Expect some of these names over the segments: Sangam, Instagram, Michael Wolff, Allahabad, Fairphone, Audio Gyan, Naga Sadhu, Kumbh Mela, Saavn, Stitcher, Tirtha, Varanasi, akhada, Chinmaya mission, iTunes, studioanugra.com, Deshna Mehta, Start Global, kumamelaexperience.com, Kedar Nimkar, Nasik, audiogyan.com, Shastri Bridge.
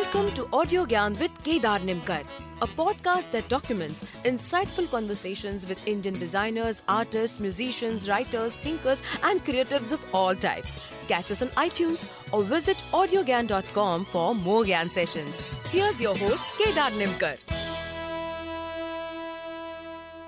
Welcome to Audio Gyan with Kedar Nimkar, a podcast that documents insightful conversations with Indian designers, artists, musicians, writers, thinkers and creatives of all types. Catch us on iTunes or visit audiogyan.com for more Gyan sessions. Here's your host Kedar Nimkar.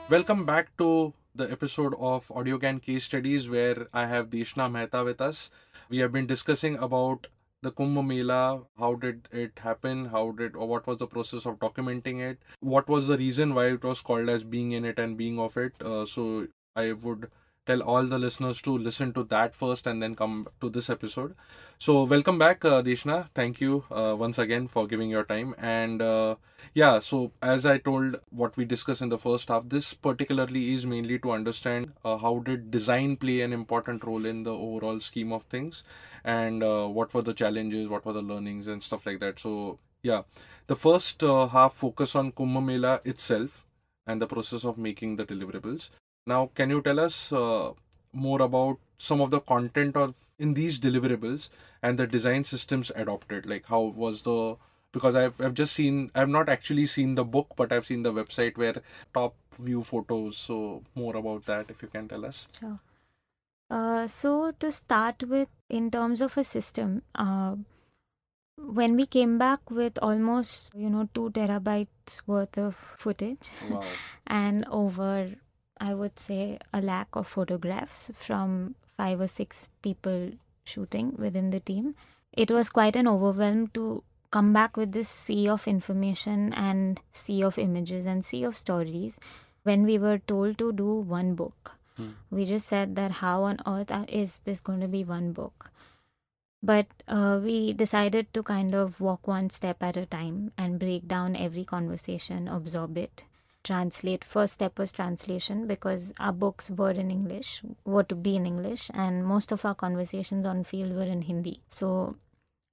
Welcome back to the episode of Audio Gyan Case Studies where I have Deshna Mehta with us. We have been discussing about the Kumbh Mela, how did it happen, what was the process of documenting it, what was the reason why it was called as being in it and being of it. So I would tell all the listeners to listen to that first and then come to this episode. So welcome back, Deshna. Thank you once again for giving your time. And so as I told, what we discussed in the first half, this particularly is mainly to understand how did design play an important role in the overall scheme of things, and what were the challenges, what were the learnings and stuff like that. So yeah, the first half focus on Kumbh Mela itself and the process of making the deliverables. Now, can you tell us more about some of the content in these deliverables and the design systems adopted? Like, how was the... Because I've not actually seen the book, but I've seen the website where top view photos. So, more about that, if you can tell us. Sure. So, to start with, in terms of a system, when we came back with almost, 2 terabytes worth of footage. Wow. And over... I would say 100,000 of photographs from 5 or 6 people shooting within the team. It was quite an overwhelm to come back with this sea of information and sea of images and sea of stories when we were told to do one book. We just said that how on earth is this going to be one book? But we decided to kind of walk one step at a time and break down every conversation, absorb it. Translate. First step was translation because our books were to be in English, and most of our conversations on field were in Hindi. So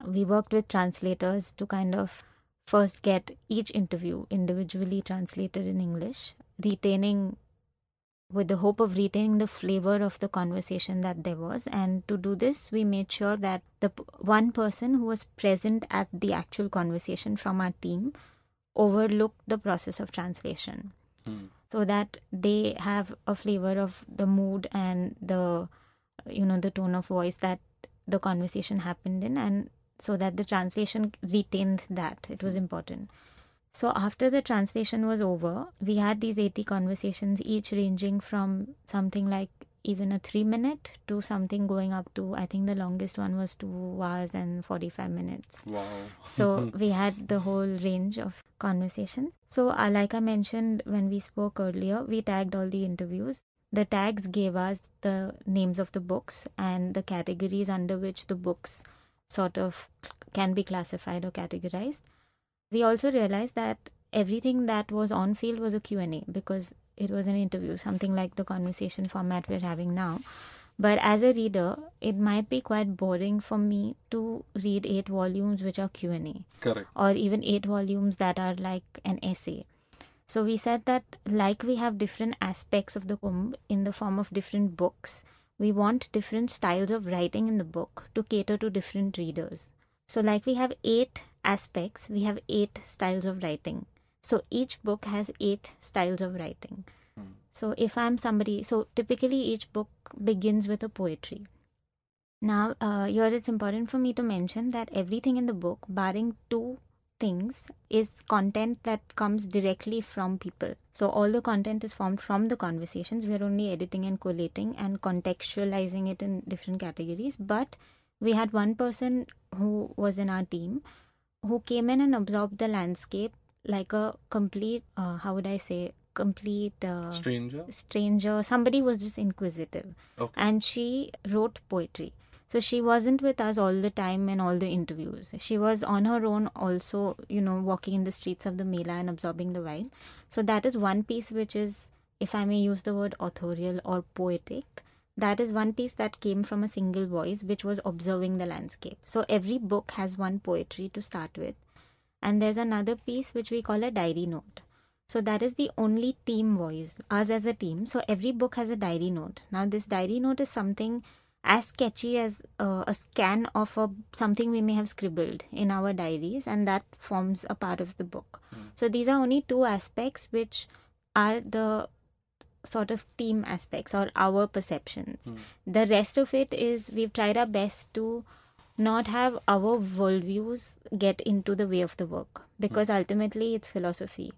we worked with translators to kind of first get each interview individually translated in English, with the hope of retaining the flavor of the conversation that there was. And to do this, we made sure that the one person who was present at the actual conversation from our team overlook the process of translation so that they have a flavor of the mood and the tone of voice that the conversation happened in, and so that the translation retained that. It was important. So after the translation was over, we had these 80 conversations, each ranging from something like even a 3-minute to something going up to, I think the longest one was 2 hours and 45 minutes. Wow. So we had the whole range of conversation. So like I mentioned when we spoke earlier, we tagged all the interviews. The tags gave us the names of the books and the categories under which the books sort of can be classified or categorized. We also realized that everything that was on field was a Q&A because it was an interview, something like the conversation format we're having now. But as a reader, it might be quite boring for me to read 8 volumes which are Q&A. Correct. Or even 8 volumes that are like an essay. So we said that like we have different aspects of the Kumbh in the form of different books, we want different styles of writing in the book to cater to different readers. So like we have 8 aspects, we have 8 styles of writing. So each book has 8 styles of writing. So if I'm somebody, typically each book begins with a poetry. Now, here it's important for me to mention that everything in the book, barring 2 things, is content that comes directly from people. So all the content is formed from the conversations. We're only editing and collating and contextualizing it in different categories. But we had one person who was in our team who came in and absorbed the landscape like a complete, stranger. Somebody was just inquisitive. Okay. And she wrote poetry. So she wasn't with us all the time in all the interviews. She was on her own also, walking in the streets of the Mela and absorbing the vibe. So that is one piece which is, if I may use the word authorial or poetic, that is one piece that came from a single voice which was observing the landscape. So every book has one poetry to start with. And there's another piece which we call a diary note. So that is the only team voice, us as a team. So every book has a diary note. Now this diary note is something as sketchy as a scan of something we may have scribbled in our diaries, and that forms a part of the book. So these are only two aspects which are the sort of theme aspects or our perceptions. The rest of it is we've tried our best to not have our worldviews get into the way of the work, because ultimately it's philosophy.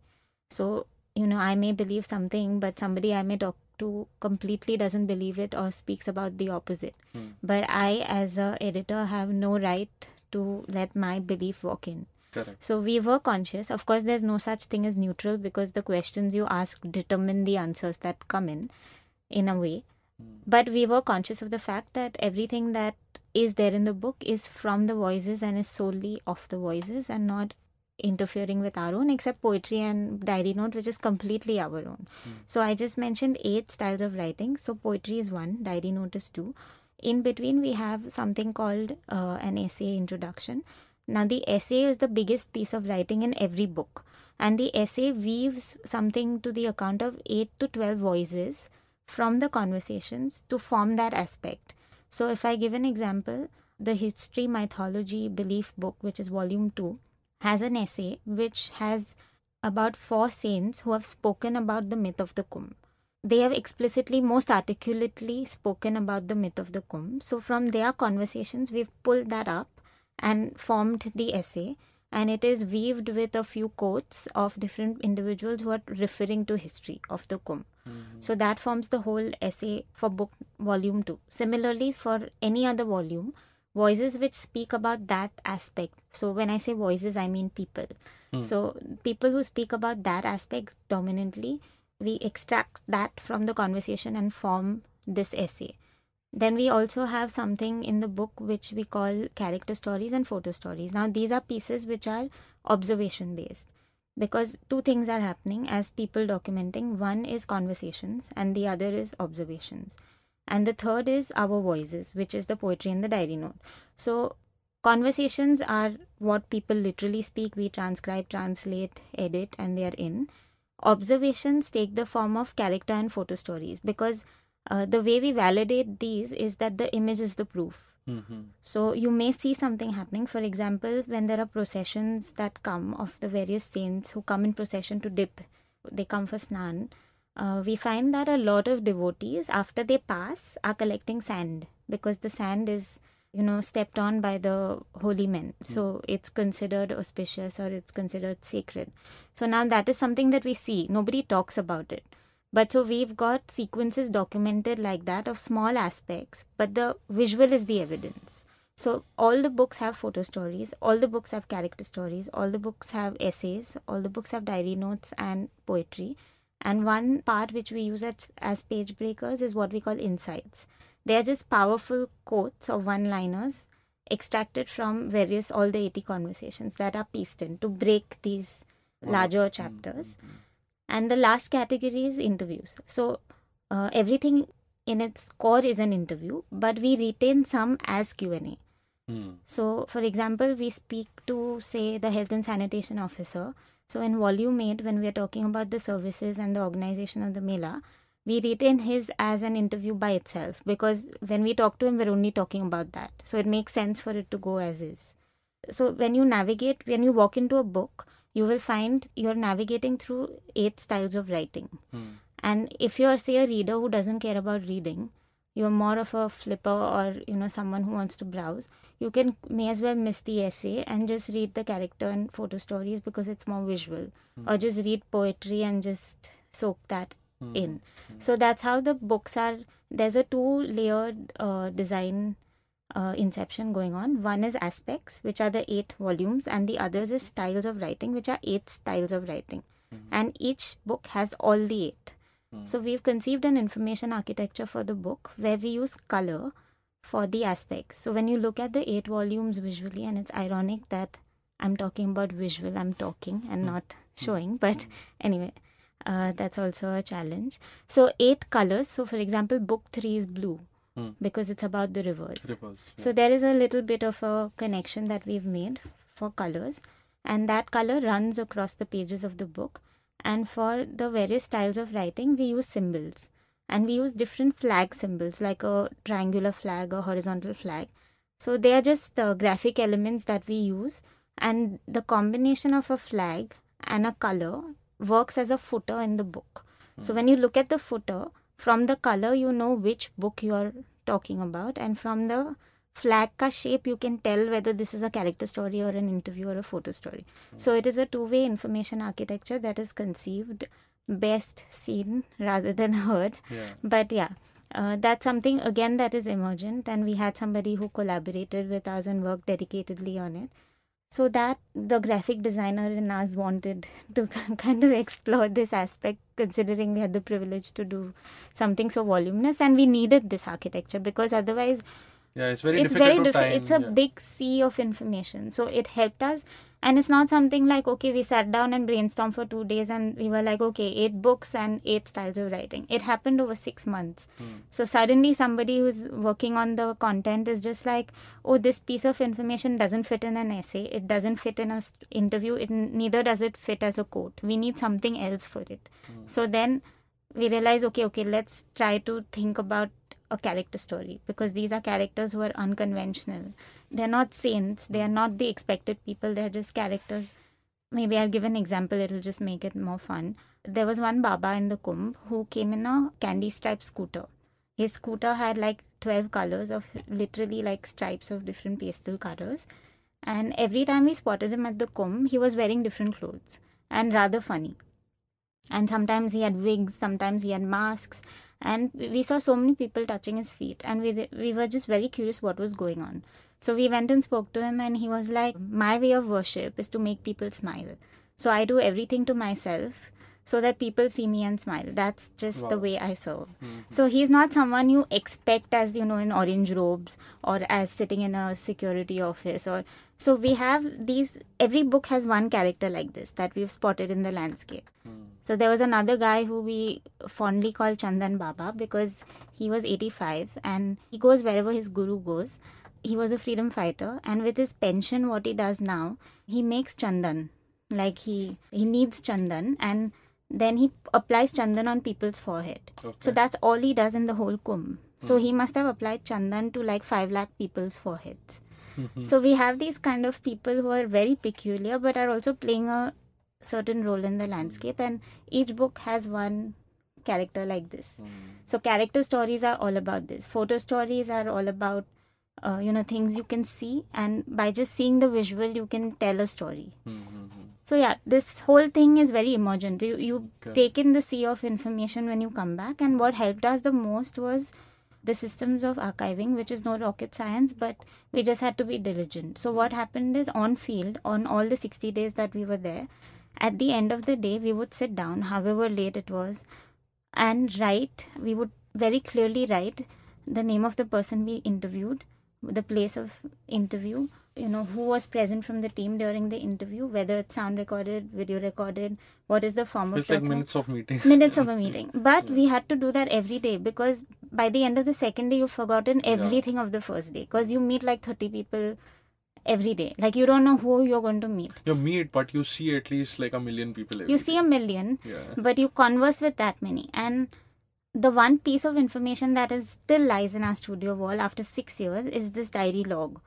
So, you know, I may believe something, but somebody I may talk to completely doesn't believe it or speaks about the opposite. But I, as an editor, have no right to let my belief walk in. Correct. So we were conscious. Of course, there's no such thing as neutral, because the questions you ask determine the answers that come in a way. But we were conscious of the fact that everything that is there in the book is from the voices and is solely of the voices and not interfering with our own, except poetry and diary note, which is completely our own. So I just mentioned 8 styles of writing. So poetry is 1, diary note is 2. In between, we have something called an essay introduction. Now, the essay is the biggest piece of writing in every book, and the essay weaves something to the account of 8 to 12 voices from the conversations to form that aspect. So if I give an example, the History, Mythology, Belief book, which is volume 2, has an essay which has about 4 saints who have spoken about the myth of the Kumbh. They have explicitly, most articulately spoken about the myth of the Kumbh. So from their conversations, we've pulled that up and formed the essay, and it is weaved with a few quotes of different individuals who are referring to history of the Kumbh. So that forms the whole essay for book volume 2. Similarly, for any other volume, voices which speak about that aspect. So when I say voices, I mean people. So people who speak about that aspect dominantly, we extract that from the conversation and form this essay. Then we also have something in the book which we call character stories and photo stories. Now, these are pieces which are observation based, because two things are happening as people documenting. One is conversations and the other is observations. And the third is our voices, which is the poetry and the diary note. So conversations are what people literally speak. We transcribe, translate, edit, and they are in. Observations take the form of character and photo stories, because the way we validate these is that the image is the proof. So you may see something happening. For example, when there are processions that come of the various saints who come in procession to dip, they come for snan. We find that a lot of devotees, after they pass, are collecting sand, because the sand is, you know, stepped on by the holy men. So it's considered auspicious or it's considered sacred. So now that is something that we see. Nobody talks about it. But so we've got sequences documented like that of small aspects, but the visual is the evidence. So all the books have photo stories, all the books have character stories, all the books have essays, all the books have diary notes and poetry. And one part which we use as page breakers is what we call insights. They are just powerful quotes or one-liners extracted from various, all the 80 conversations that are pieced in to break these larger chapters. And the last category is interviews. So everything in its core is an interview, but we retain some as Q&A. So, for example, we speak to, say, the health and sanitation officer. So in volume 8, when we are talking about the services and the organization of the Mela, we retain his as an interview by itself, because when we talk to him, we're only talking about that. So it makes sense for it to go as is. So when you navigate, when you walk into a book, you will find you're navigating through 8 styles of writing. And if you're, say, a reader who doesn't care about reading, you're more of a flipper or, you know, someone who wants to browse, you can may as well miss the essay and just read the character and photo stories, because it's more visual. Or just read poetry and just soak that in. So that's how the books are. There's a 2-layered design inception going on. One is aspects, which are the 8 volumes, and the others is styles of writing, which are 8 styles of writing. And each book has all the 8. So we've conceived an information architecture for the book where we use color for the aspects. So when you look at the 8 volumes visually, and it's ironic that I'm talking about visual, I'm talking and not showing, but anyway, that's also a challenge. So 8 colors. So for example, book 3 is blue, because it's about the rivers. So there is a little bit of a connection that we've made for colors, and that color runs across the pages of the book. And for the various styles of writing, we use symbols. and we use different flag symbols like a triangular flag or horizontal flag. So they are just graphic elements that we use, and the combination of a flag and a color works as a footer in the book. So when you look at the footer, from the color you know which book you are talking about, and from the flag ka shape you can tell whether this is a character story or an interview or a photo story. So it is a two-way information architecture that is conceived best seen rather than heard. But yeah, that's something again that is emergent, and we had somebody who collaborated with us and worked dedicatedly on it, so that the graphic designer in us wanted to kind of explore this aspect, considering we had the privilege to do something so voluminous, and we needed this architecture because otherwise it's very difficult. It's a big sea of information. So it helped us, and it's not something like, okay, we sat down and brainstormed for 2 days and we were like, okay, 8 books and 8 styles of writing. It happened over 6 months. So suddenly somebody who's working on the content is just like, oh, this piece of information doesn't fit in an essay, it doesn't fit in an interview, it neither does it fit as a quote. We need something else for it. So then we realize, okay, let's try to think about a character story, because these are characters who are unconventional. They're not saints, they are not the expected people, they're just characters. Maybe I'll give an example, it'll just make it more fun. There was one Baba in the Kumbh who came in a candy striped scooter. His scooter had like 12 colors of literally like stripes of different pastel colors, and every time we spotted him at the Kumbh he was wearing different clothes and rather funny, and sometimes he had wigs, sometimes he had masks. And we saw so many people touching his feet, and we were just very curious what was going on. So we went and spoke to him, and he was like, my way of worship is to make people smile. So I do everything to myself so that people see me and smile. That's just the way I serve. So he's not someone you expect as, you know, in orange robes or as sitting in a security office. Or so we have these, every book has one character like this that we've spotted in the landscape. So there was another guy who we fondly call Chandan Baba because he was 85 and he goes wherever his guru goes. He was a freedom fighter, and with his pension what he does now, he makes Chandan. Like he needs Chandan, and then he applies Chandan on people's forehead. So that's all he does in the whole Kumbh. So he must have applied Chandan to like 5 lakh people's foreheads. So we have these kind of people who are very peculiar but are also playing a certain role in the landscape, and each book has one character like this. So character stories are all about this. Photo stories are all about things you can see, and by just seeing the visual you can tell a story. So yeah, this whole thing is very emergent. You take in the sea of information when you come back, and what helped us the most was the systems of archiving, which is no rocket science, but we just had to be diligent. So what happened is, on field, on all the 60 days that we were there, at the end of the day, we would sit down, however late it was, and write. We would very clearly write the name of the person we interviewed, the place of interview, you know, who was present from the team during the interview, whether it's sound recorded, video recorded, what is the form of document. It's like minutes of meeting. Minutes of a meeting. But we had to do that every day, because by the end of the second day, you've forgotten everything of the first day, because you meet like 30 people every day. Like, you don't know who you're going to meet. You meet, but you see at least like 1 million people every day. You see 1 million, but you converse with that many. And the one piece of information that is still lies in our studio wall after 6 years is this diary log.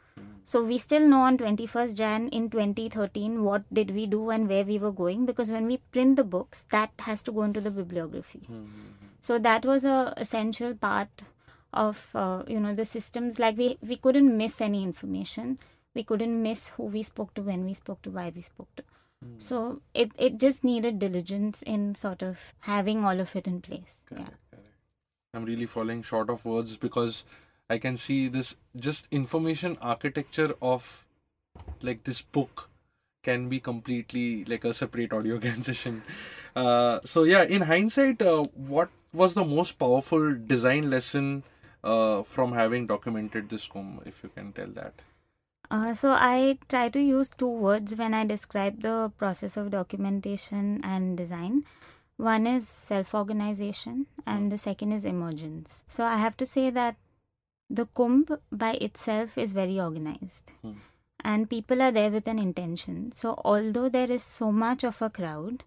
So we still know on 21st Jan in 2013 what did we do and where we were going, because when we print the books, that has to go into the bibliography. So that was a essential part of the systems. Like we couldn't miss any information. We couldn't miss who we spoke to, when we spoke to, why we spoke to. So it just needed diligence in sort of having all of it in place. Correct. I'm really falling short of words, because I can see this just information architecture of like this book can be completely like a separate audio session. In hindsight, what was the most powerful design lesson from having documented this Kumbh, if you can tell that? I try to use 2 words when I describe the process of documentation and design. One is self-organization, and the second is emergence. So I have to say that the Kumbh by itself is very organized, and people are there with an intention. So although there is so much of a crowd,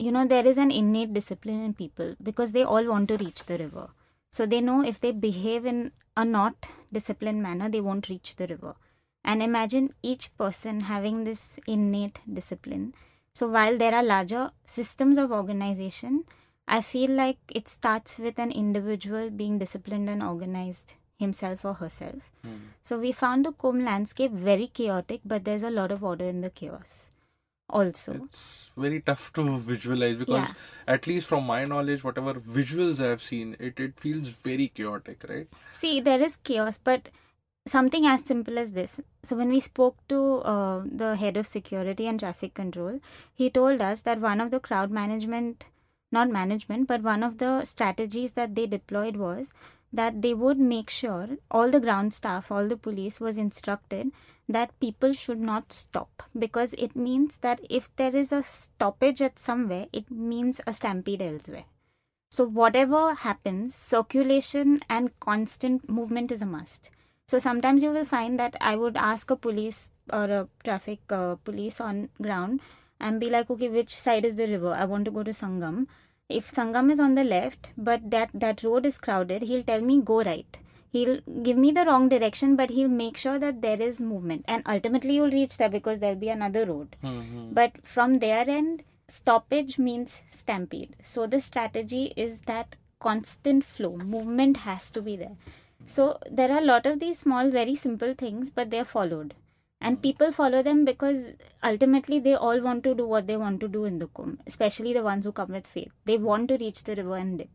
you know, there is an innate discipline in people because they all want to reach the river. So they know if they behave in a not disciplined manner, they won't reach the river. And imagine each person having this innate discipline. So while there are larger systems of organization, I feel like it starts with an individual being disciplined and organized himself or herself. So we found the Kumbh landscape very chaotic, but there's a lot of order in the chaos also. It's very tough to visualize because at least from my knowledge, whatever visuals I have seen, it feels very chaotic, right? See, there is chaos, but something as simple as this. So when we spoke to the head of security and traffic control, he told us that one of the one of the strategies that they deployed was that they would make sure all the ground staff, all the police was instructed that people should not stop, because it means that if there is a stoppage at somewhere, it means a stampede elsewhere. So whatever happens, circulation and constant movement is a must. So sometimes you will find that I would ask a police or a traffic police on ground and be like, okay, which side is the river? I want to go to Sangam. If Sangam is on the left, but that road is crowded, he'll tell me, go right. He'll give me the wrong direction, but he'll make sure that there is movement. And ultimately you'll reach there because there'll be another road. Mm-hmm. But from their end, stoppage means stampede. So the strategy is that constant flow. Movement has to be there. So there are a lot of these small, very simple things, but they're followed. And people follow them because ultimately they all want to do what they want to do in the Kumbh, especially the ones who come with faith. They want to reach the river and dip.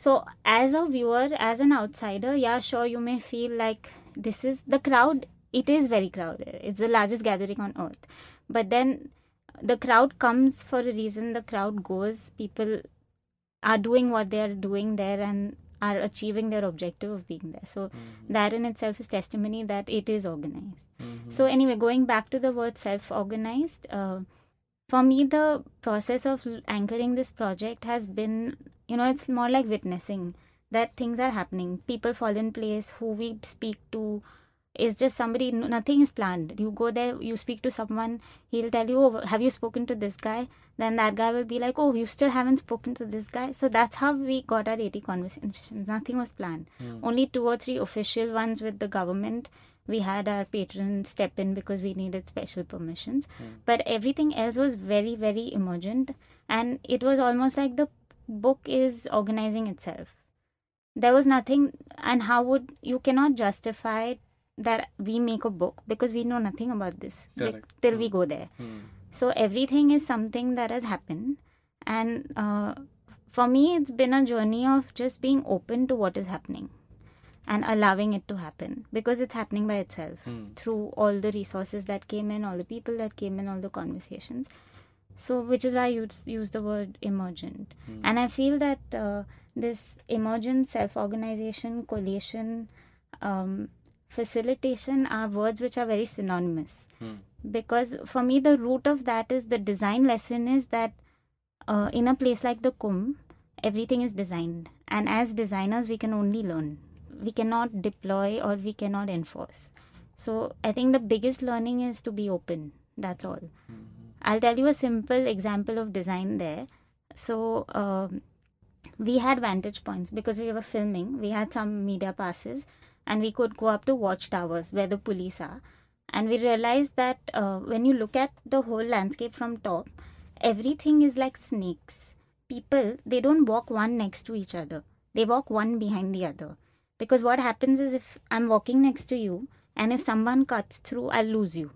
So as a viewer, as an outsider, sure, you may feel like this is the crowd. It is very crowded. It's the largest gathering on earth. But then the crowd comes for a reason. The crowd goes. People are doing what they are doing there and are achieving their objective of being there. So that in itself is testimony that it is organized. So anyway, going back to the word self-organized, for me, the process of anchoring this project has been, you know, it's more like witnessing that things are happening. People fall in place, who we speak to is just somebody, nothing is planned. You go there, you speak to someone, he'll tell you, oh, have you spoken to this guy? Then that guy will be like, oh, you still haven't spoken to this guy. So that's how we got our 80 conversations. Nothing was planned. Only 2 or 3 official ones with the government. We had our patron step in because we needed special permissions. But everything else was very, very emergent. And it was almost like the book is organizing itself. There was nothing. And you cannot justify that we make a book because we know nothing about this till we go there. So everything is something that has happened. And for me, it's been a journey of just being open to what is happening and allowing it to happen, because it's happening by itself through all the resources that came in, all the people that came in, all the conversations. So, which is why I use the word emergent. And I feel that this emergent, self-organization, collation, facilitation are words which are very synonymous. Because for me, the root of that is the design lesson is that in a place like the Kumbh, everything is designed. And as designers, we can only learn. We cannot deploy or we cannot enforce. So I think the biggest learning is to be open. That's all. I'll tell you a simple example of design there. So we had vantage points because we were filming. We had some media passes and we could go up to watchtowers where the police are. And we realized that when you look at the whole landscape from top, everything is like snakes. People, they don't walk one next to each other. They walk one behind the other. Because what happens is if I'm walking next to you and if someone cuts through, I'll lose you.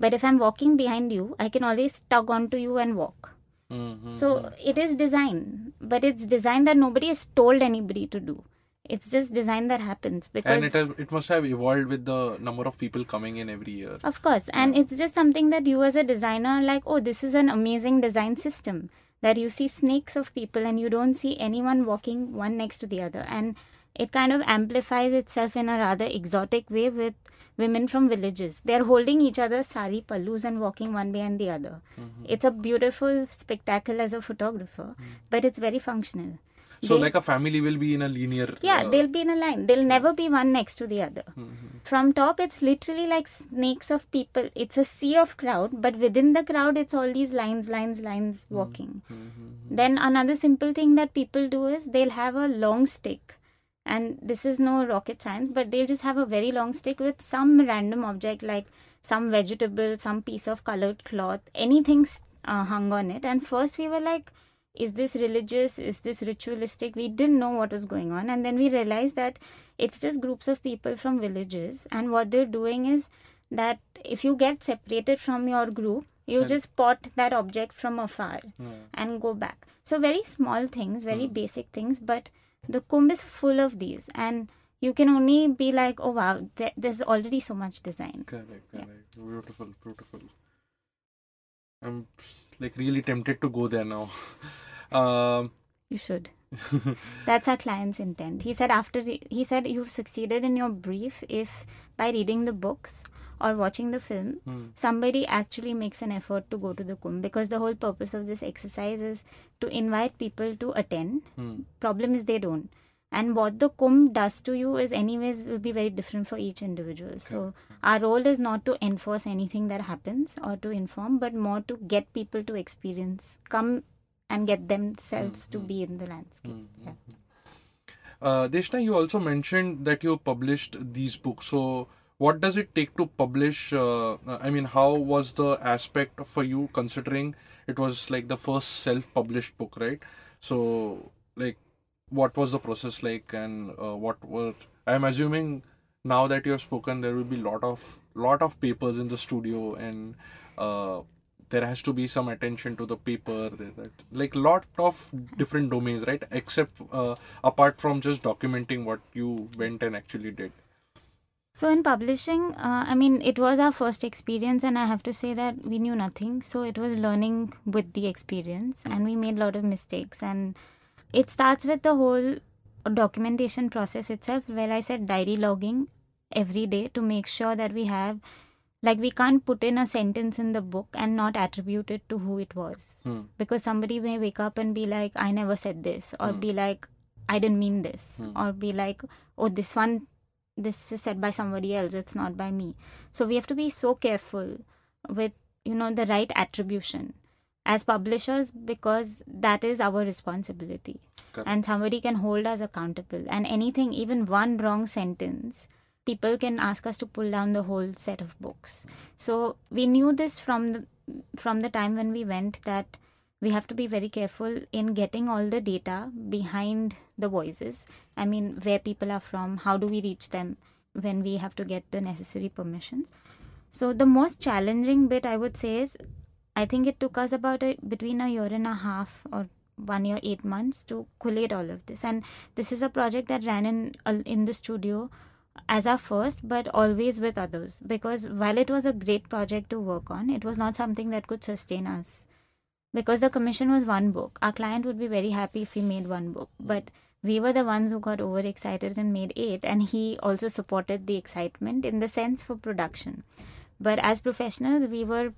But if I'm walking behind you, I can always tug onto you and walk. So it is design, but it's design that nobody has told anybody to do. It's just design that happens. Because and it must have evolved with the number of people coming in every year. Of course. And it's just something that you as a designer are like, oh, this is an amazing design system. That you see snakes of people and you don't see anyone walking one next to the other. And it kind of amplifies itself in a rather exotic way with women from villages. They're holding each other's sari pallus and walking one behind the other. It's a beautiful spectacle as a photographer, but it's very functional. So like a family will be in a linear... Yeah, they'll be in a line. They'll never be one next to the other. Mm-hmm. From top, it's literally like snakes of people. It's a sea of crowd, but within the crowd, it's all these lines walking. Mm-hmm. Then another simple thing that people do is they'll have a long stick. And this is no rocket science, but they'll just have a very long stick with some random object like some vegetable, some piece of colored cloth, anything hung on it. And first we were like, is this religious? Is this ritualistic? We didn't know what was going on. And then we realized that it's just groups of people from villages. And what they're doing is that if you get separated from your group, you just spot that object from afar and go back. So very small things, very basic things. But the Kumbh is full of these. And you can only be like, oh wow, there's already so much design. Correct. Yeah. Beautiful. I'm like really tempted to go there now. You should. That's our client's intent. He said he said you've succeeded in your brief if by reading the books or watching the film, somebody actually makes an effort to go to the Kumbh, because the whole purpose of this exercise is to invite people to attend. Problem is they don't. And what the Kumbh does to you is anyways will be very different for each individual. So our role is not to enforce anything that happens or to inform, but more to get people to experience, come and get themselves to be in the landscape. Deshna, you also mentioned that you published these books. So what does it take to publish? I mean, how was the aspect for you, considering it was like the first self-published book, right? So like, what was the process like, and what were... I'm assuming now that you have spoken, there will be lot of papers in the studio, and there has to be some attention to the paper. Like lot of different domains, right? Except apart from just documenting what you went and actually did. So in publishing, I mean, it was our first experience, and I have to say that we knew nothing. So it was learning with the experience, and we made a lot of mistakes. And it starts with the whole documentation process itself, where I said diary logging every day to make sure that we have, like, we can't put in a sentence in the book and not attribute it to who it was. Because somebody may wake up and be like, I never said this, or be like, I didn't mean this, or be like, oh, this is said by somebody else, it's not by me. So we have to be so careful with, the right attribution as publishers, because that is our responsibility. And somebody can hold us accountable, and anything, even one wrong sentence, people can ask us to pull down the whole set of books. So we knew this from the time when we went, that we have to be very careful in getting all the data behind the voices. I mean, where people are from, how do we reach them, when we have to get the necessary permissions. So the most challenging bit, I would say, is, I think it took us about between a year and a half or 1 year, 8 months to collate all of this. And this is a project that ran in the studio as our first, but always with others. Because while it was a great project to work on, it was not something that could sustain us. Because the commission was one book. Our client would be very happy if we made one book. But we were the ones who got overexcited and made 8. And he also supported the excitement in the sense for production. But as professionals, we were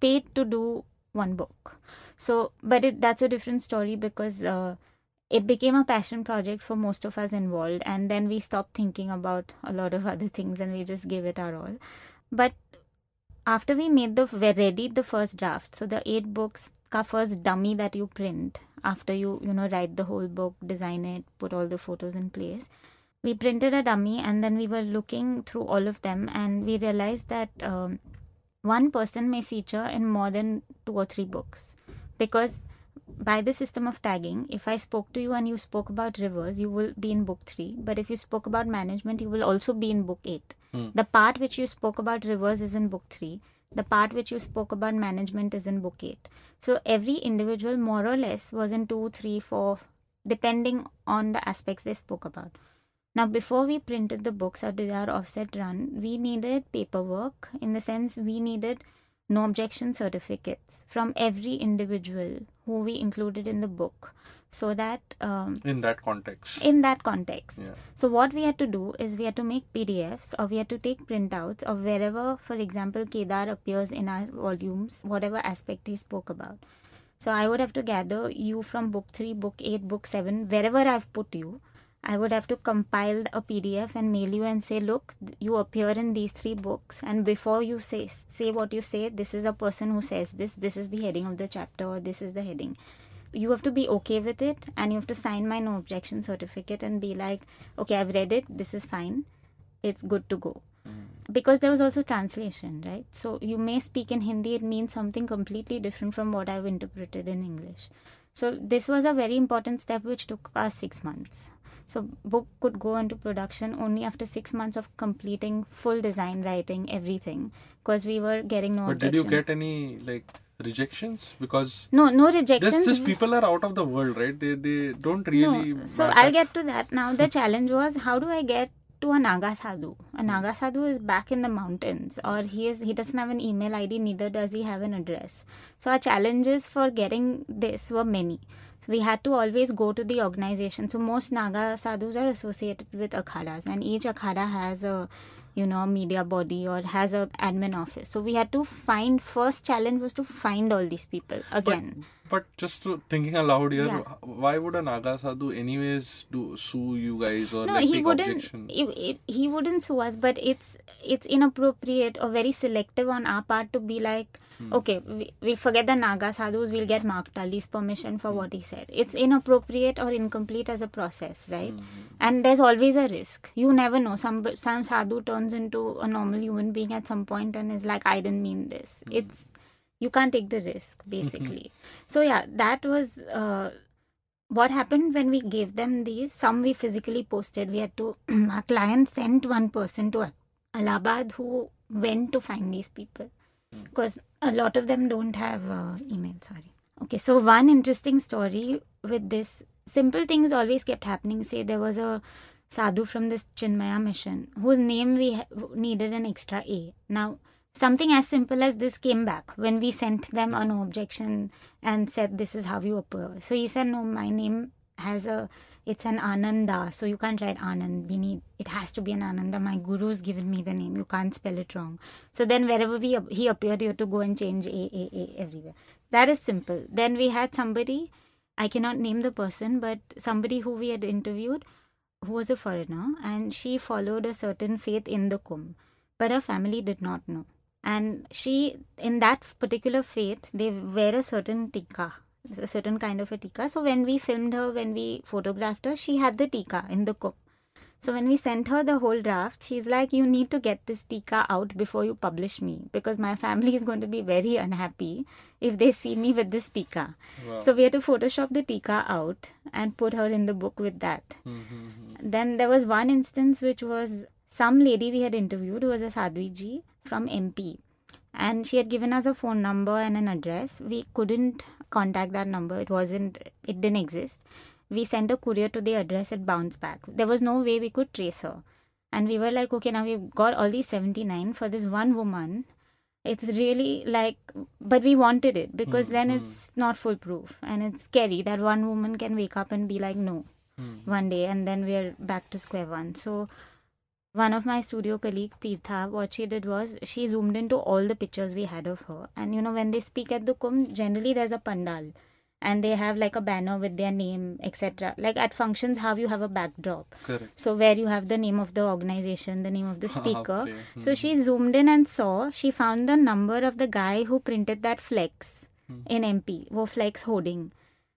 paid to do one book. So, but that's a different story, because it became a passion project for most of us involved, and then we stopped thinking about a lot of other things and we just gave it our all. But after we readied the first draft, so the 8 books, our first dummy that you print after you write the whole book, design it, put all the photos in place. We printed a dummy, and then we were looking through all of them, and we realized that one person may feature in more than 2 or 3 books. Because by the system of tagging, if I spoke to you and you spoke about rivers, you will be in book 3. But if you spoke about management, you will also be in book 8. The part which you spoke about rivers is in book 3. The part which you spoke about management is in book 8. So every individual more or less was in 2, 3, 4, depending on the aspects they spoke about. Now, before we printed the books or did our offset run, we needed paperwork. In the sense, we needed no objection certificates from every individual who we included in the book. So that... In that context. Yeah. So what we had to do is we had to make PDFs, or we had to take printouts of wherever, for example, Kedar appears in our volumes, whatever aspect he spoke about. So I would have to gather you from book 3, book 8, book 7, wherever I've put you. I would have to compile a PDF and mail you and say, look, you appear in these 3 books, and before you say what you say, this is a person who says this, this is the heading of the chapter, or this is the heading. You have to be okay with it, and you have to sign my no objection certificate and be like, okay, I've read it, this is fine, it's good to go. Because there was also translation, right? So you may speak in Hindi, it means something completely different from what I've interpreted in English. So this was a very important step which took us 6 months. So book could go into production only after 6 months of completing full design, writing, everything, because we were getting no objection. But did you get any like rejections? Because no rejections. Just people are out of the world, right? They don't really. No. So I'll get to that now. The challenge was, how do I get to a Naga Sadhu? A Naga Sadhu is back in the mountains, or he doesn't have an email ID, neither does he have an address. So our challenges for getting this were many. So we had to always go to the organization. So most Naga Sadhus are associated with akhadas, and each akhada has a media body or has an admin office. So we had to find, first challenge was to find all these people again. But just thinking aloud here, yeah. Why would a Naga Sadhu anyways sue you guys or take objection? He wouldn't sue us, but it's inappropriate or very selective on our part to be like, okay, we'll forget the Naga Sadhus, we'll get Mark Tully's permission for what he said. It's inappropriate or incomplete as a process, right? And there's always a risk. You never know. Some Sadhu turns into a normal human being at some point and is like, I didn't mean this. You can't take the risk, basically. So yeah, that was what happened when we gave them these. Some we physically posted. We had to, our client sent one person to Allahabad who went to find these people, because a lot of them don't have email, sorry. Okay, so one interesting story with this, simple things always kept happening. Say there was a Sadhu from this Chinmaya mission whose name we needed an extra A. Now, something as simple as this came back when we sent them a no objection and said, this is how you appear. So he said, no, my name it's an Ananda. So you can't write Anand. It has to be an Ananda. My guru's given me the name. You can't spell it wrong. So then wherever he appeared, you have to go and change A everywhere. That is simple. Then we had somebody, I cannot name the person, but somebody who we had interviewed who was a foreigner, and she followed a certain faith in the Kumbh, but her family did not know. And she, in that particular faith, they wear a certain tikka, a certain kind of a tikka. So when we filmed her, when we photographed her, she had the tikka in the cup. So when we sent her the whole draft, she's like, you need to get this tikka out before you publish me, because my family is going to be very unhappy if they see me with this tikka. Wow. So we had to Photoshop the tikka out and put her in the book with that. Then there was one instance which was some lady we had interviewed who was a Sadhviji from MP, and she had given us a phone number and an address. We couldn't contact that number. It didn't exist. We sent a courier to the address. It bounced back. There was no way we could trace her. And we were like, okay, now we've got all these 79 for this one woman. It's really like, but we wanted it, because then it's not foolproof. And it's scary that one woman can wake up and be like, no, one day. And then we're back to square one. So one of my studio colleagues, Tirtha, what she did was she zoomed into all the pictures we had of her. And when they speak at the Kumbh, generally there's a pandal and they have like a banner with their name, etc. Like at functions, how you have a backdrop. Correct. So where you have the name of the organization, the name of the speaker. So she zoomed in and she found the number of the guy who printed that flex in MP, wo flex hoarding.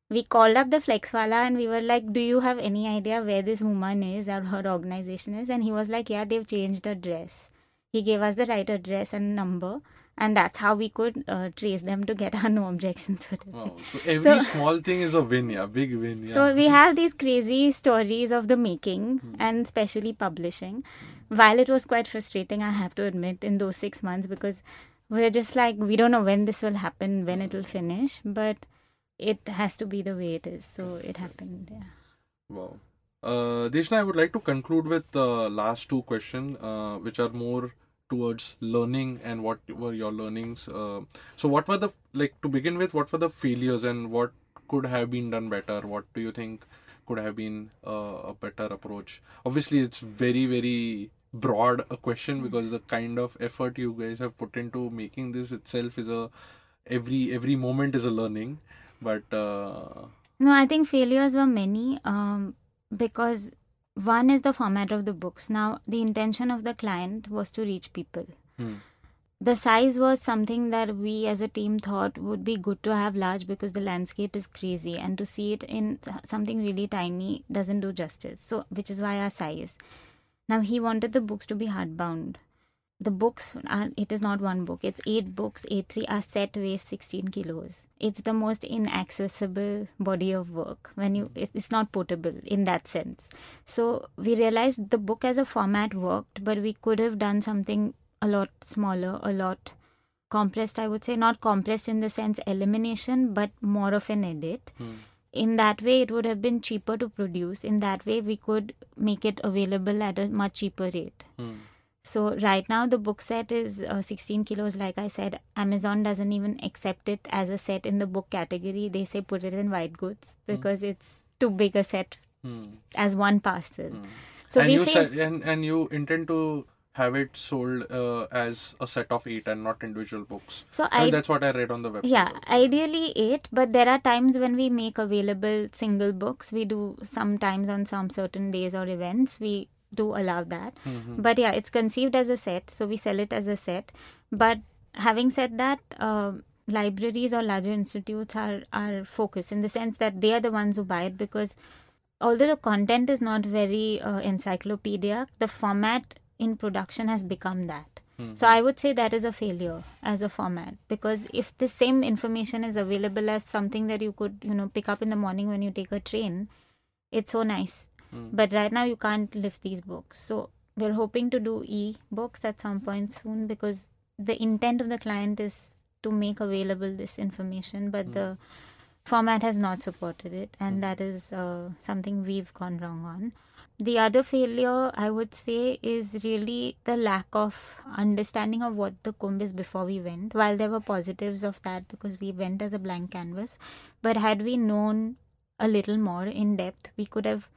We called up the flexwala and we were like, do you have any idea where this woman is or her organization is? And he was like, yeah, they've changed the address. He gave us the right address and number, and that's how we could trace them to get our no objection certificate. Wow. So every small thing is a win, big win. Yeah. So we have these crazy stories of the making and especially publishing. While it was quite frustrating, I have to admit, in those 6 months, because we're just like, we don't know when this will happen, when it will finish, but it has to be the way it is. So it happened, yeah. Wow. Deshna, I would like to conclude with the last two questions, which are more towards learning and what were your learnings. So what were to begin with, what were the failures and what could have been done better? What do you think could have been a better approach? Obviously, it's very, very broad a question, because the kind of effort you guys have put into making this itself is every moment is a learning. But no, I think failures were many because one is the format of the books. Now, the intention of the client was to reach people. The size was something that we as a team thought would be good to have large because the landscape is crazy and to see it in something really tiny doesn't do justice. So, which is why our size. Now, he wanted the books to be hardbound. The books, it is not one book. It's 8 books. A3 are set, weighs 16 kilos. It's the most inaccessible body of work. It's not portable in that sense. So, we realized the book as a format worked, but we could have done something a lot smaller, a lot compressed, I would say. Not compressed in the sense elimination, but more of an edit. In that way, it would have been cheaper to produce. In that way, we could make it available at a much cheaper rate. So right now, the book set is 16 kilos. Like I said, Amazon doesn't even accept it as a set in the book category. They say put it in white goods because it's too big a set as one parcel. So and, you intend to have it sold as a set of 8 and not individual books. So that's what I read on the website. Yeah, ideally 8, but there are times when we make available single books. We do sometimes on some certain days or events. We do allow that. But yeah, it's conceived as a set. So we sell it as a set. But having said that, libraries or larger institutes are focused in the sense that they are the ones who buy it because although the content is not very encyclopedic, the format in production has become that. So I would say that is a failure as a format because if the same information is available as something that you could, pick up in the morning when you take a train, it's so nice. But right now you can't lift these books. So we're hoping to do e-books at some point soon because the intent of the client is to make available this information, but the format has not supported it. And that is something we've gone wrong on. The other failure, I would say, is really the lack of understanding of what the Kumbh is before we went. While there were positives of that because we went as a blank canvas, but had we known a little more in depth, we could have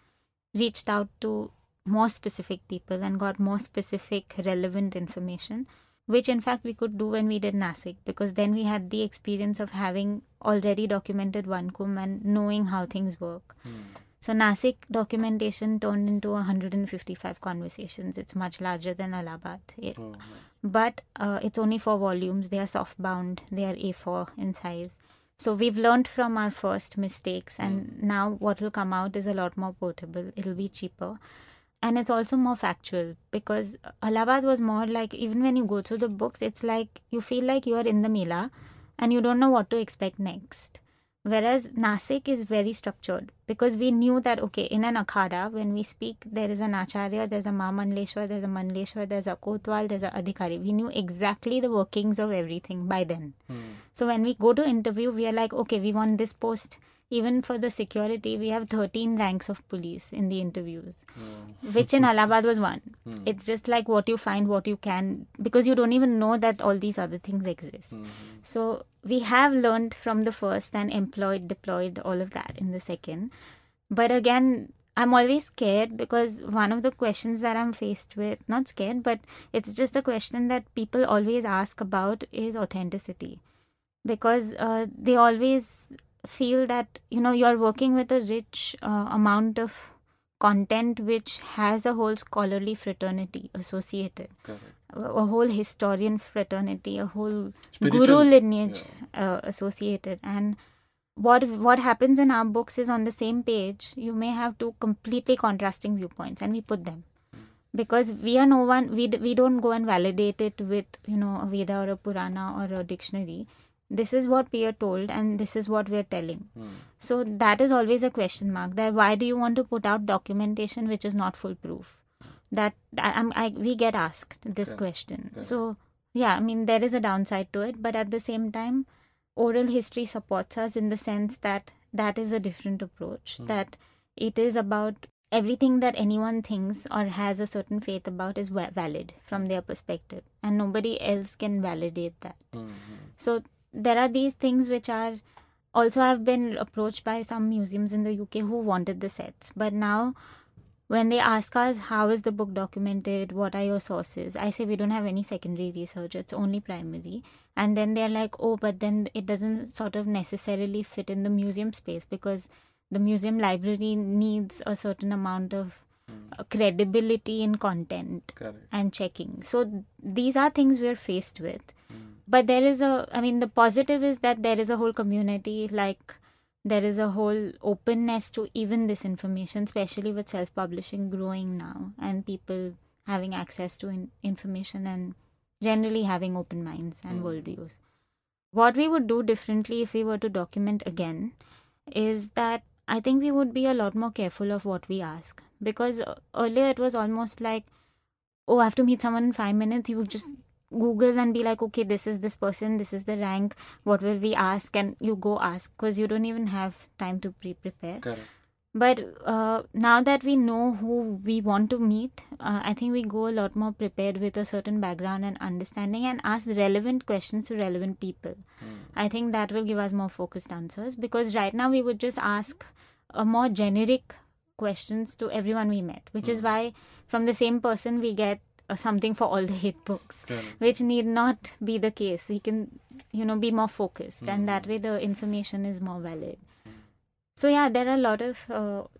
reached out to more specific people and got more specific relevant information, which in fact we could do when we did Nasik, because then we had the experience of having already documented one Kumbh and knowing how things work. So Nasik documentation turned into 155 conversations. It's much larger than Allahabad. But it's only 4 volumes. They are soft bound. They are A4 in size. So we've learned from our first mistakes and now what will come out is a lot more portable. It'll be cheaper. And it's also more factual because Allahabad was more like, even when you go through the books, it's like you feel like you are in the Mela and you don't know what to expect next. Whereas Nasik is very structured because we knew that, okay, in an akhada, when we speak, there is an acharya, there's a Mamanleshwar, there's a Manleshwar, there's a Kotwal, there's a Adhikari. We knew exactly the workings of everything by then. So when we go to interview, we are like, okay, we want this post. Even for the security, we have 13 ranks of police in the interviews, which in Allahabad was 1. It's just like what you find, what you can, because you don't even know that all these other things exist. So we have learned from the first and employed, deployed, all of that in the second. But again, I'm always scared because one of the questions that I'm faced with, not scared, but it's just a question that people always ask about is authenticity. Because they always feel that you're working with a rich amount of content which has a whole scholarly fraternity associated, a whole historian fraternity, a whole spiritual guru lineage associated. And what happens in our books is on the same page you may have 2 completely contrasting viewpoints, and we put them because we are no one. We don't go and validate it with a Veda or a Purana or a dictionary. This is what we are told and this is what we are telling. So that is always a question mark. That why do you want to put out documentation which is not foolproof? That we get asked this question. So yeah, I mean there is a downside to it, but at the same time, oral history supports us in the sense that that is a different approach. That it is about everything that anyone thinks or has a certain faith about is valid from their perspective, and nobody else can validate that. So there are these things which are also have been approached by some museums in the UK who wanted the sets. But now when they ask us, how is the book documented, what are your sources, I say we don't have any secondary research, it's only primary. And then they're like, oh, but then it doesn't sort of necessarily fit in the museum space because the museum library needs a certain amount of credibility in content. Correct. And checking. So these are things we're faced with. But there is a, I mean, the positive is that there is a whole community, like there is a whole openness to even this information, especially with self-publishing growing now and people having access to information and generally having open minds and worldviews. What we would do differently if we were to document again is that I think we would be a lot more careful of what we ask, because earlier it was almost like, oh, I have to meet someone in 5 minutes. You would just Google and be like, okay, this is this person, this is the rank, what will we ask, and you go ask because you don't even have time to prepare. Correct. But now that we know who we want to meet, I think we go a lot more prepared with a certain background and understanding and ask relevant questions to relevant people. I think that will give us more focused answers, because right now we would just ask a more generic questions to everyone we met, which is why from the same person we get something for all the 8 books, which need not be the case. We can, you know, be more focused, and that way the information is more valid. So yeah, there are a lot of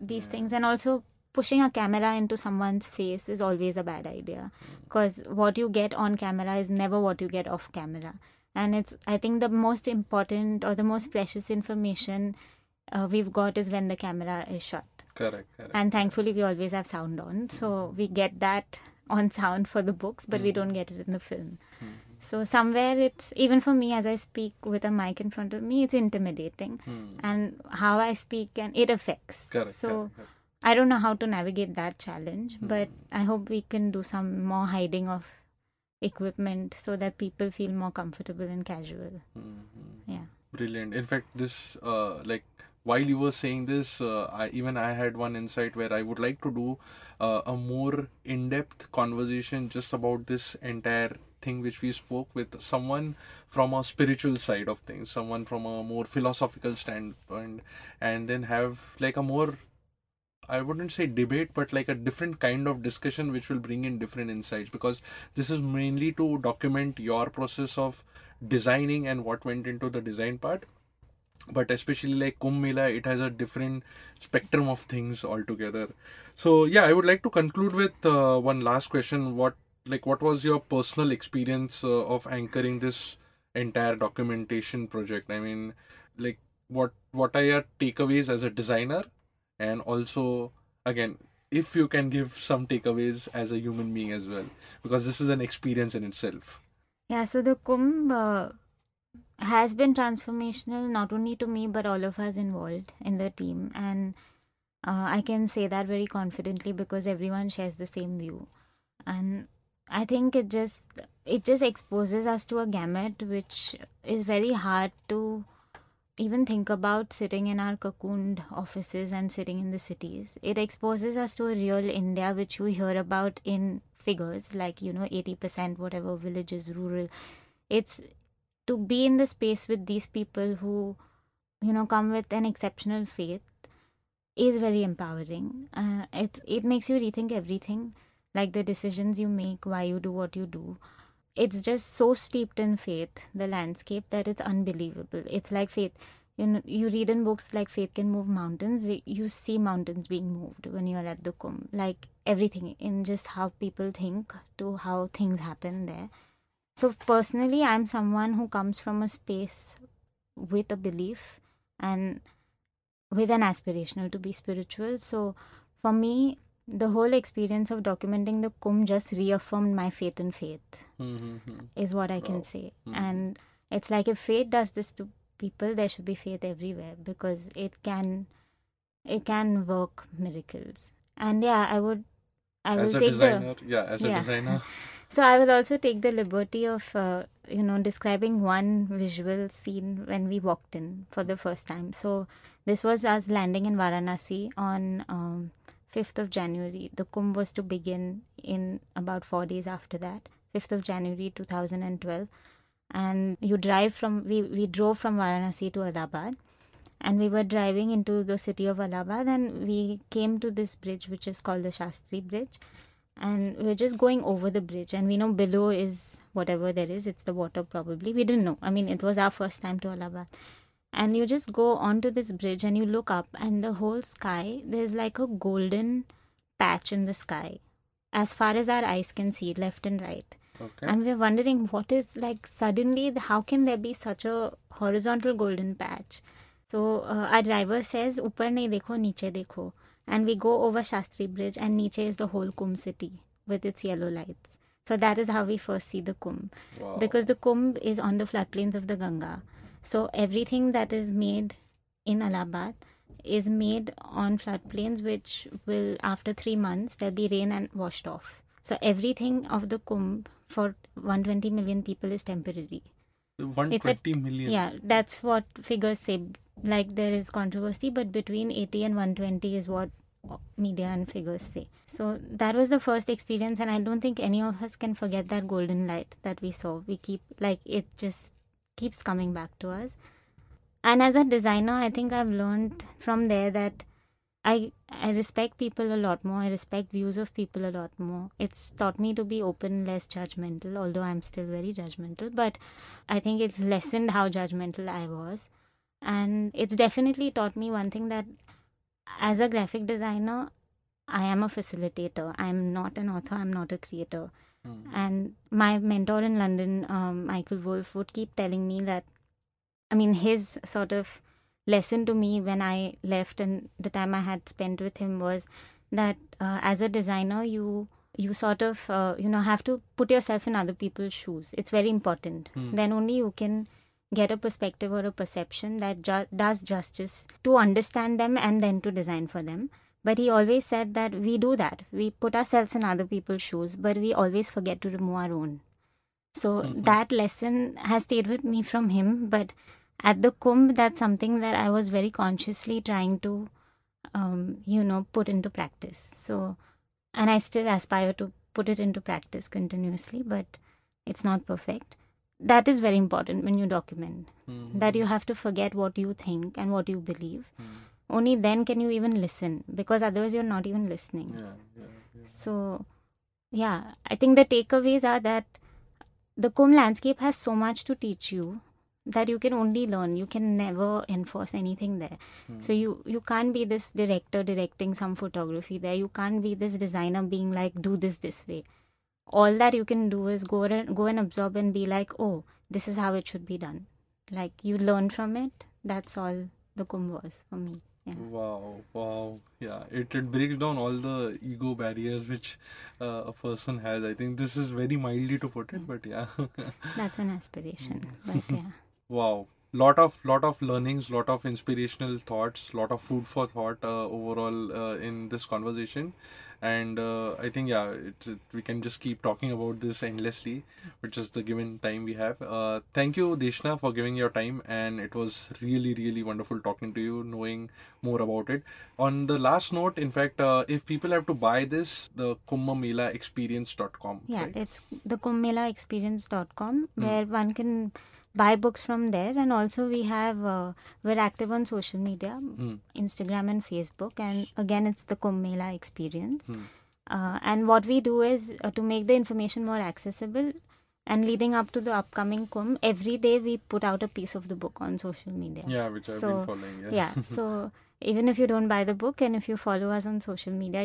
these things, and also pushing a camera into someone's face is always a bad idea, because what you get on camera is never what you get off camera. And it's, I think the most important or the most precious information we've got is when the camera is shut. Correct. And thankfully we always have sound on, so we get that on sound for the books, but we don't get it in the film. So somewhere it's, even for me as I speak with a mic in front of me, it's intimidating, and how I speak, and it affects. Correct. I don't know how to navigate that challenge, but I hope we can do some more hiding of equipment so that people feel more comfortable and casual. Yeah. Brilliant. In fact, this while you were saying this, I had one insight where I would like to do a more in-depth conversation just about this entire thing which we spoke with someone from a spiritual side of things, someone from a more philosophical standpoint, and then have like a more, I wouldn't say debate, but like a different kind of discussion which will bring in different insights, because this is mainly to document your process of designing and what went into the design part. But especially like Kumbh Mela, it has a different spectrum of things altogether. So yeah, I would like to conclude with one last question. What was your personal experience of anchoring this entire documentation project? I mean, like what are your takeaways as a designer? And also, again, if you can give some takeaways as a human being as well, because this is an experience in itself. Yeah, so the Kumbh has been transformational, not only to me but all of us involved in the team, and I can say that very confidently because everyone shares the same view. And I think it just exposes us to a gamut which is very hard to even think about sitting in our cocooned offices and sitting in the cities. It exposes us to a real India which we hear about in figures, like, you know, 80% whatever villages rural. It's to be in the space with these people who, you know, come with an exceptional faith is very empowering. It makes you rethink everything, like the decisions you make, why you do what you do. It's just so steeped in faith, the landscape, that it's unbelievable. It's like faith, you know, you read in books like faith can move mountains. You see mountains being moved when you're at the Kumbh, like everything in just how people think to how things happen there. So personally, I'm someone who comes from a space with a belief and with an aspirational to be spiritual. So for me, the whole experience of documenting the Kumbh just reaffirmed my faith in faith, is what I can say. And it's like, if faith does this to people, there should be faith everywhere, because it can work miracles. And yeah, as a designer. So I will also take the liberty of, describing one visual scene when we walked in for the first time. So this was us landing in Varanasi on 5th of January. The Kumbh was to begin in about 4 days after that, 5th of January 2012. And we drove from Varanasi to Allahabad. and we were driving into the city of Allahabad, and we came to this bridge which is called the Shastri Bridge, and we were just going over the bridge, and we know below is whatever there is, it's the water probably, we didn't know, I mean it was our first time to Allahabad. And you just go onto this bridge and you look up, and the whole sky, there's like a golden patch in the sky as far as our eyes can see, left and right. Okay. And we're wondering what is, like, suddenly how can there be such a horizontal golden patch? So our driver says, "Upar nahi dekho, niche dekho." And we go over Shastri Bridge, and niche is the whole Kumbh city with its yellow lights. So that is how we first see the Kumbh. Wow. Because the Kumbh is on the floodplains of the Ganga. So everything that is made in Allahabad is made on floodplains, which will, after 3 months, there'll be rain and washed off. So everything of the Kumbh for 120 million people is temporary. 120 million? Yeah, that's what figures say. Like, there is controversy, but between 80 and 120 is what media and figures say. So that was the first experience, and I don't think any of us can forget that golden light that we saw. We keep, like, it just keeps coming back to us. And as a designer, I think I've learned from there that I respect people a lot more. I respect views of people a lot more. It's taught me to be open, less judgmental, although I'm still very judgmental. But I think it's lessened how judgmental I was. And it's definitely taught me one thing, that as a graphic designer, I am a facilitator. I'm not an author. I'm not a creator. Mm. And my mentor in London, Michael Wolff, would keep telling me that, I mean, his sort of lesson to me when I left and the time I had spent with him was that as a designer, you sort of, have to put yourself in other people's shoes. It's very important. Mm. Then only you can get a perspective or a perception that does justice to understand them and then to design for them. But he always said that we do that. We put ourselves in other people's shoes, but we always forget to remove our own. So that lesson has stayed with me from him. But at the Kumbh, that's something that I was very consciously trying to, put into practice. So, and I still aspire to put it into practice continuously, but it's not perfect. That is very important when you document, that you have to forget what you think and what you believe. Mm. Only then can you even listen, because otherwise you're not even listening. Yeah. So, yeah, I think the takeaways are that the Kumbh landscape has so much to teach you that you can only learn. You can never enforce anything there. Mm. So you can't be this director directing some photography there. You can't be this designer being like, do this way. All that you can do is go and absorb and be like, oh, this is how it should be done. Like, you learn from it. That's all the Kumbh was for me. Yeah. Wow. Yeah, it breaks down all the ego barriers which a person has. I think this is very mildly to put it, but yeah. That's an aspiration, but yeah. Wow. Lot of learnings, lot of inspirational thoughts, lot of food for thought overall in this conversation. And I think, yeah, we can just keep talking about this endlessly, which is the given time we have. Thank you, Deshna, for giving your time. And it was really, really wonderful talking to you, knowing more about it. On the last note, in fact, if people have to buy this, the kumamelaexperience.com. Yeah, right? It's the kumamelaexperience.com, where one can buy books from there, and also we're active on social media, Instagram and Facebook, and again it's the Kumbh Mela Experience. And what we do is to make the information more accessible, and leading up to the upcoming Kumbh, every day we put out a piece of the book on social media. Yeah, which I've been following. Yeah, so even if you don't buy the book, and if you follow us on social media,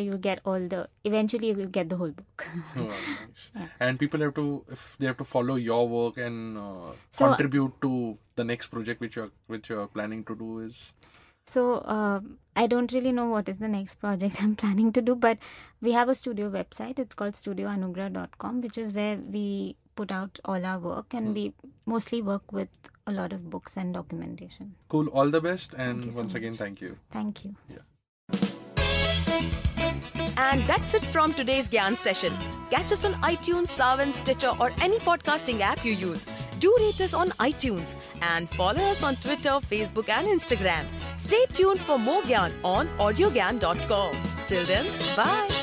eventually you will get the whole book. Oh, nice. Yeah. And people if they have to follow your work and contribute to the next project which you're planning to do is. So I don't really know what is the next project I'm planning to do, but we have a studio website. It's called studioanugra.com, which is where we put out all our work, and we mostly work with a lot of books and documentation. Cool. All the best, and once again, thank you. Thank you. Yeah. And that's it from today's Gyan session. Catch us on iTunes, Saavn, Stitcher, or any podcasting app you use. Do rate us on iTunes and follow us on Twitter, Facebook, and Instagram. Stay tuned for more Gyan on audiogyan.com. Till then, bye.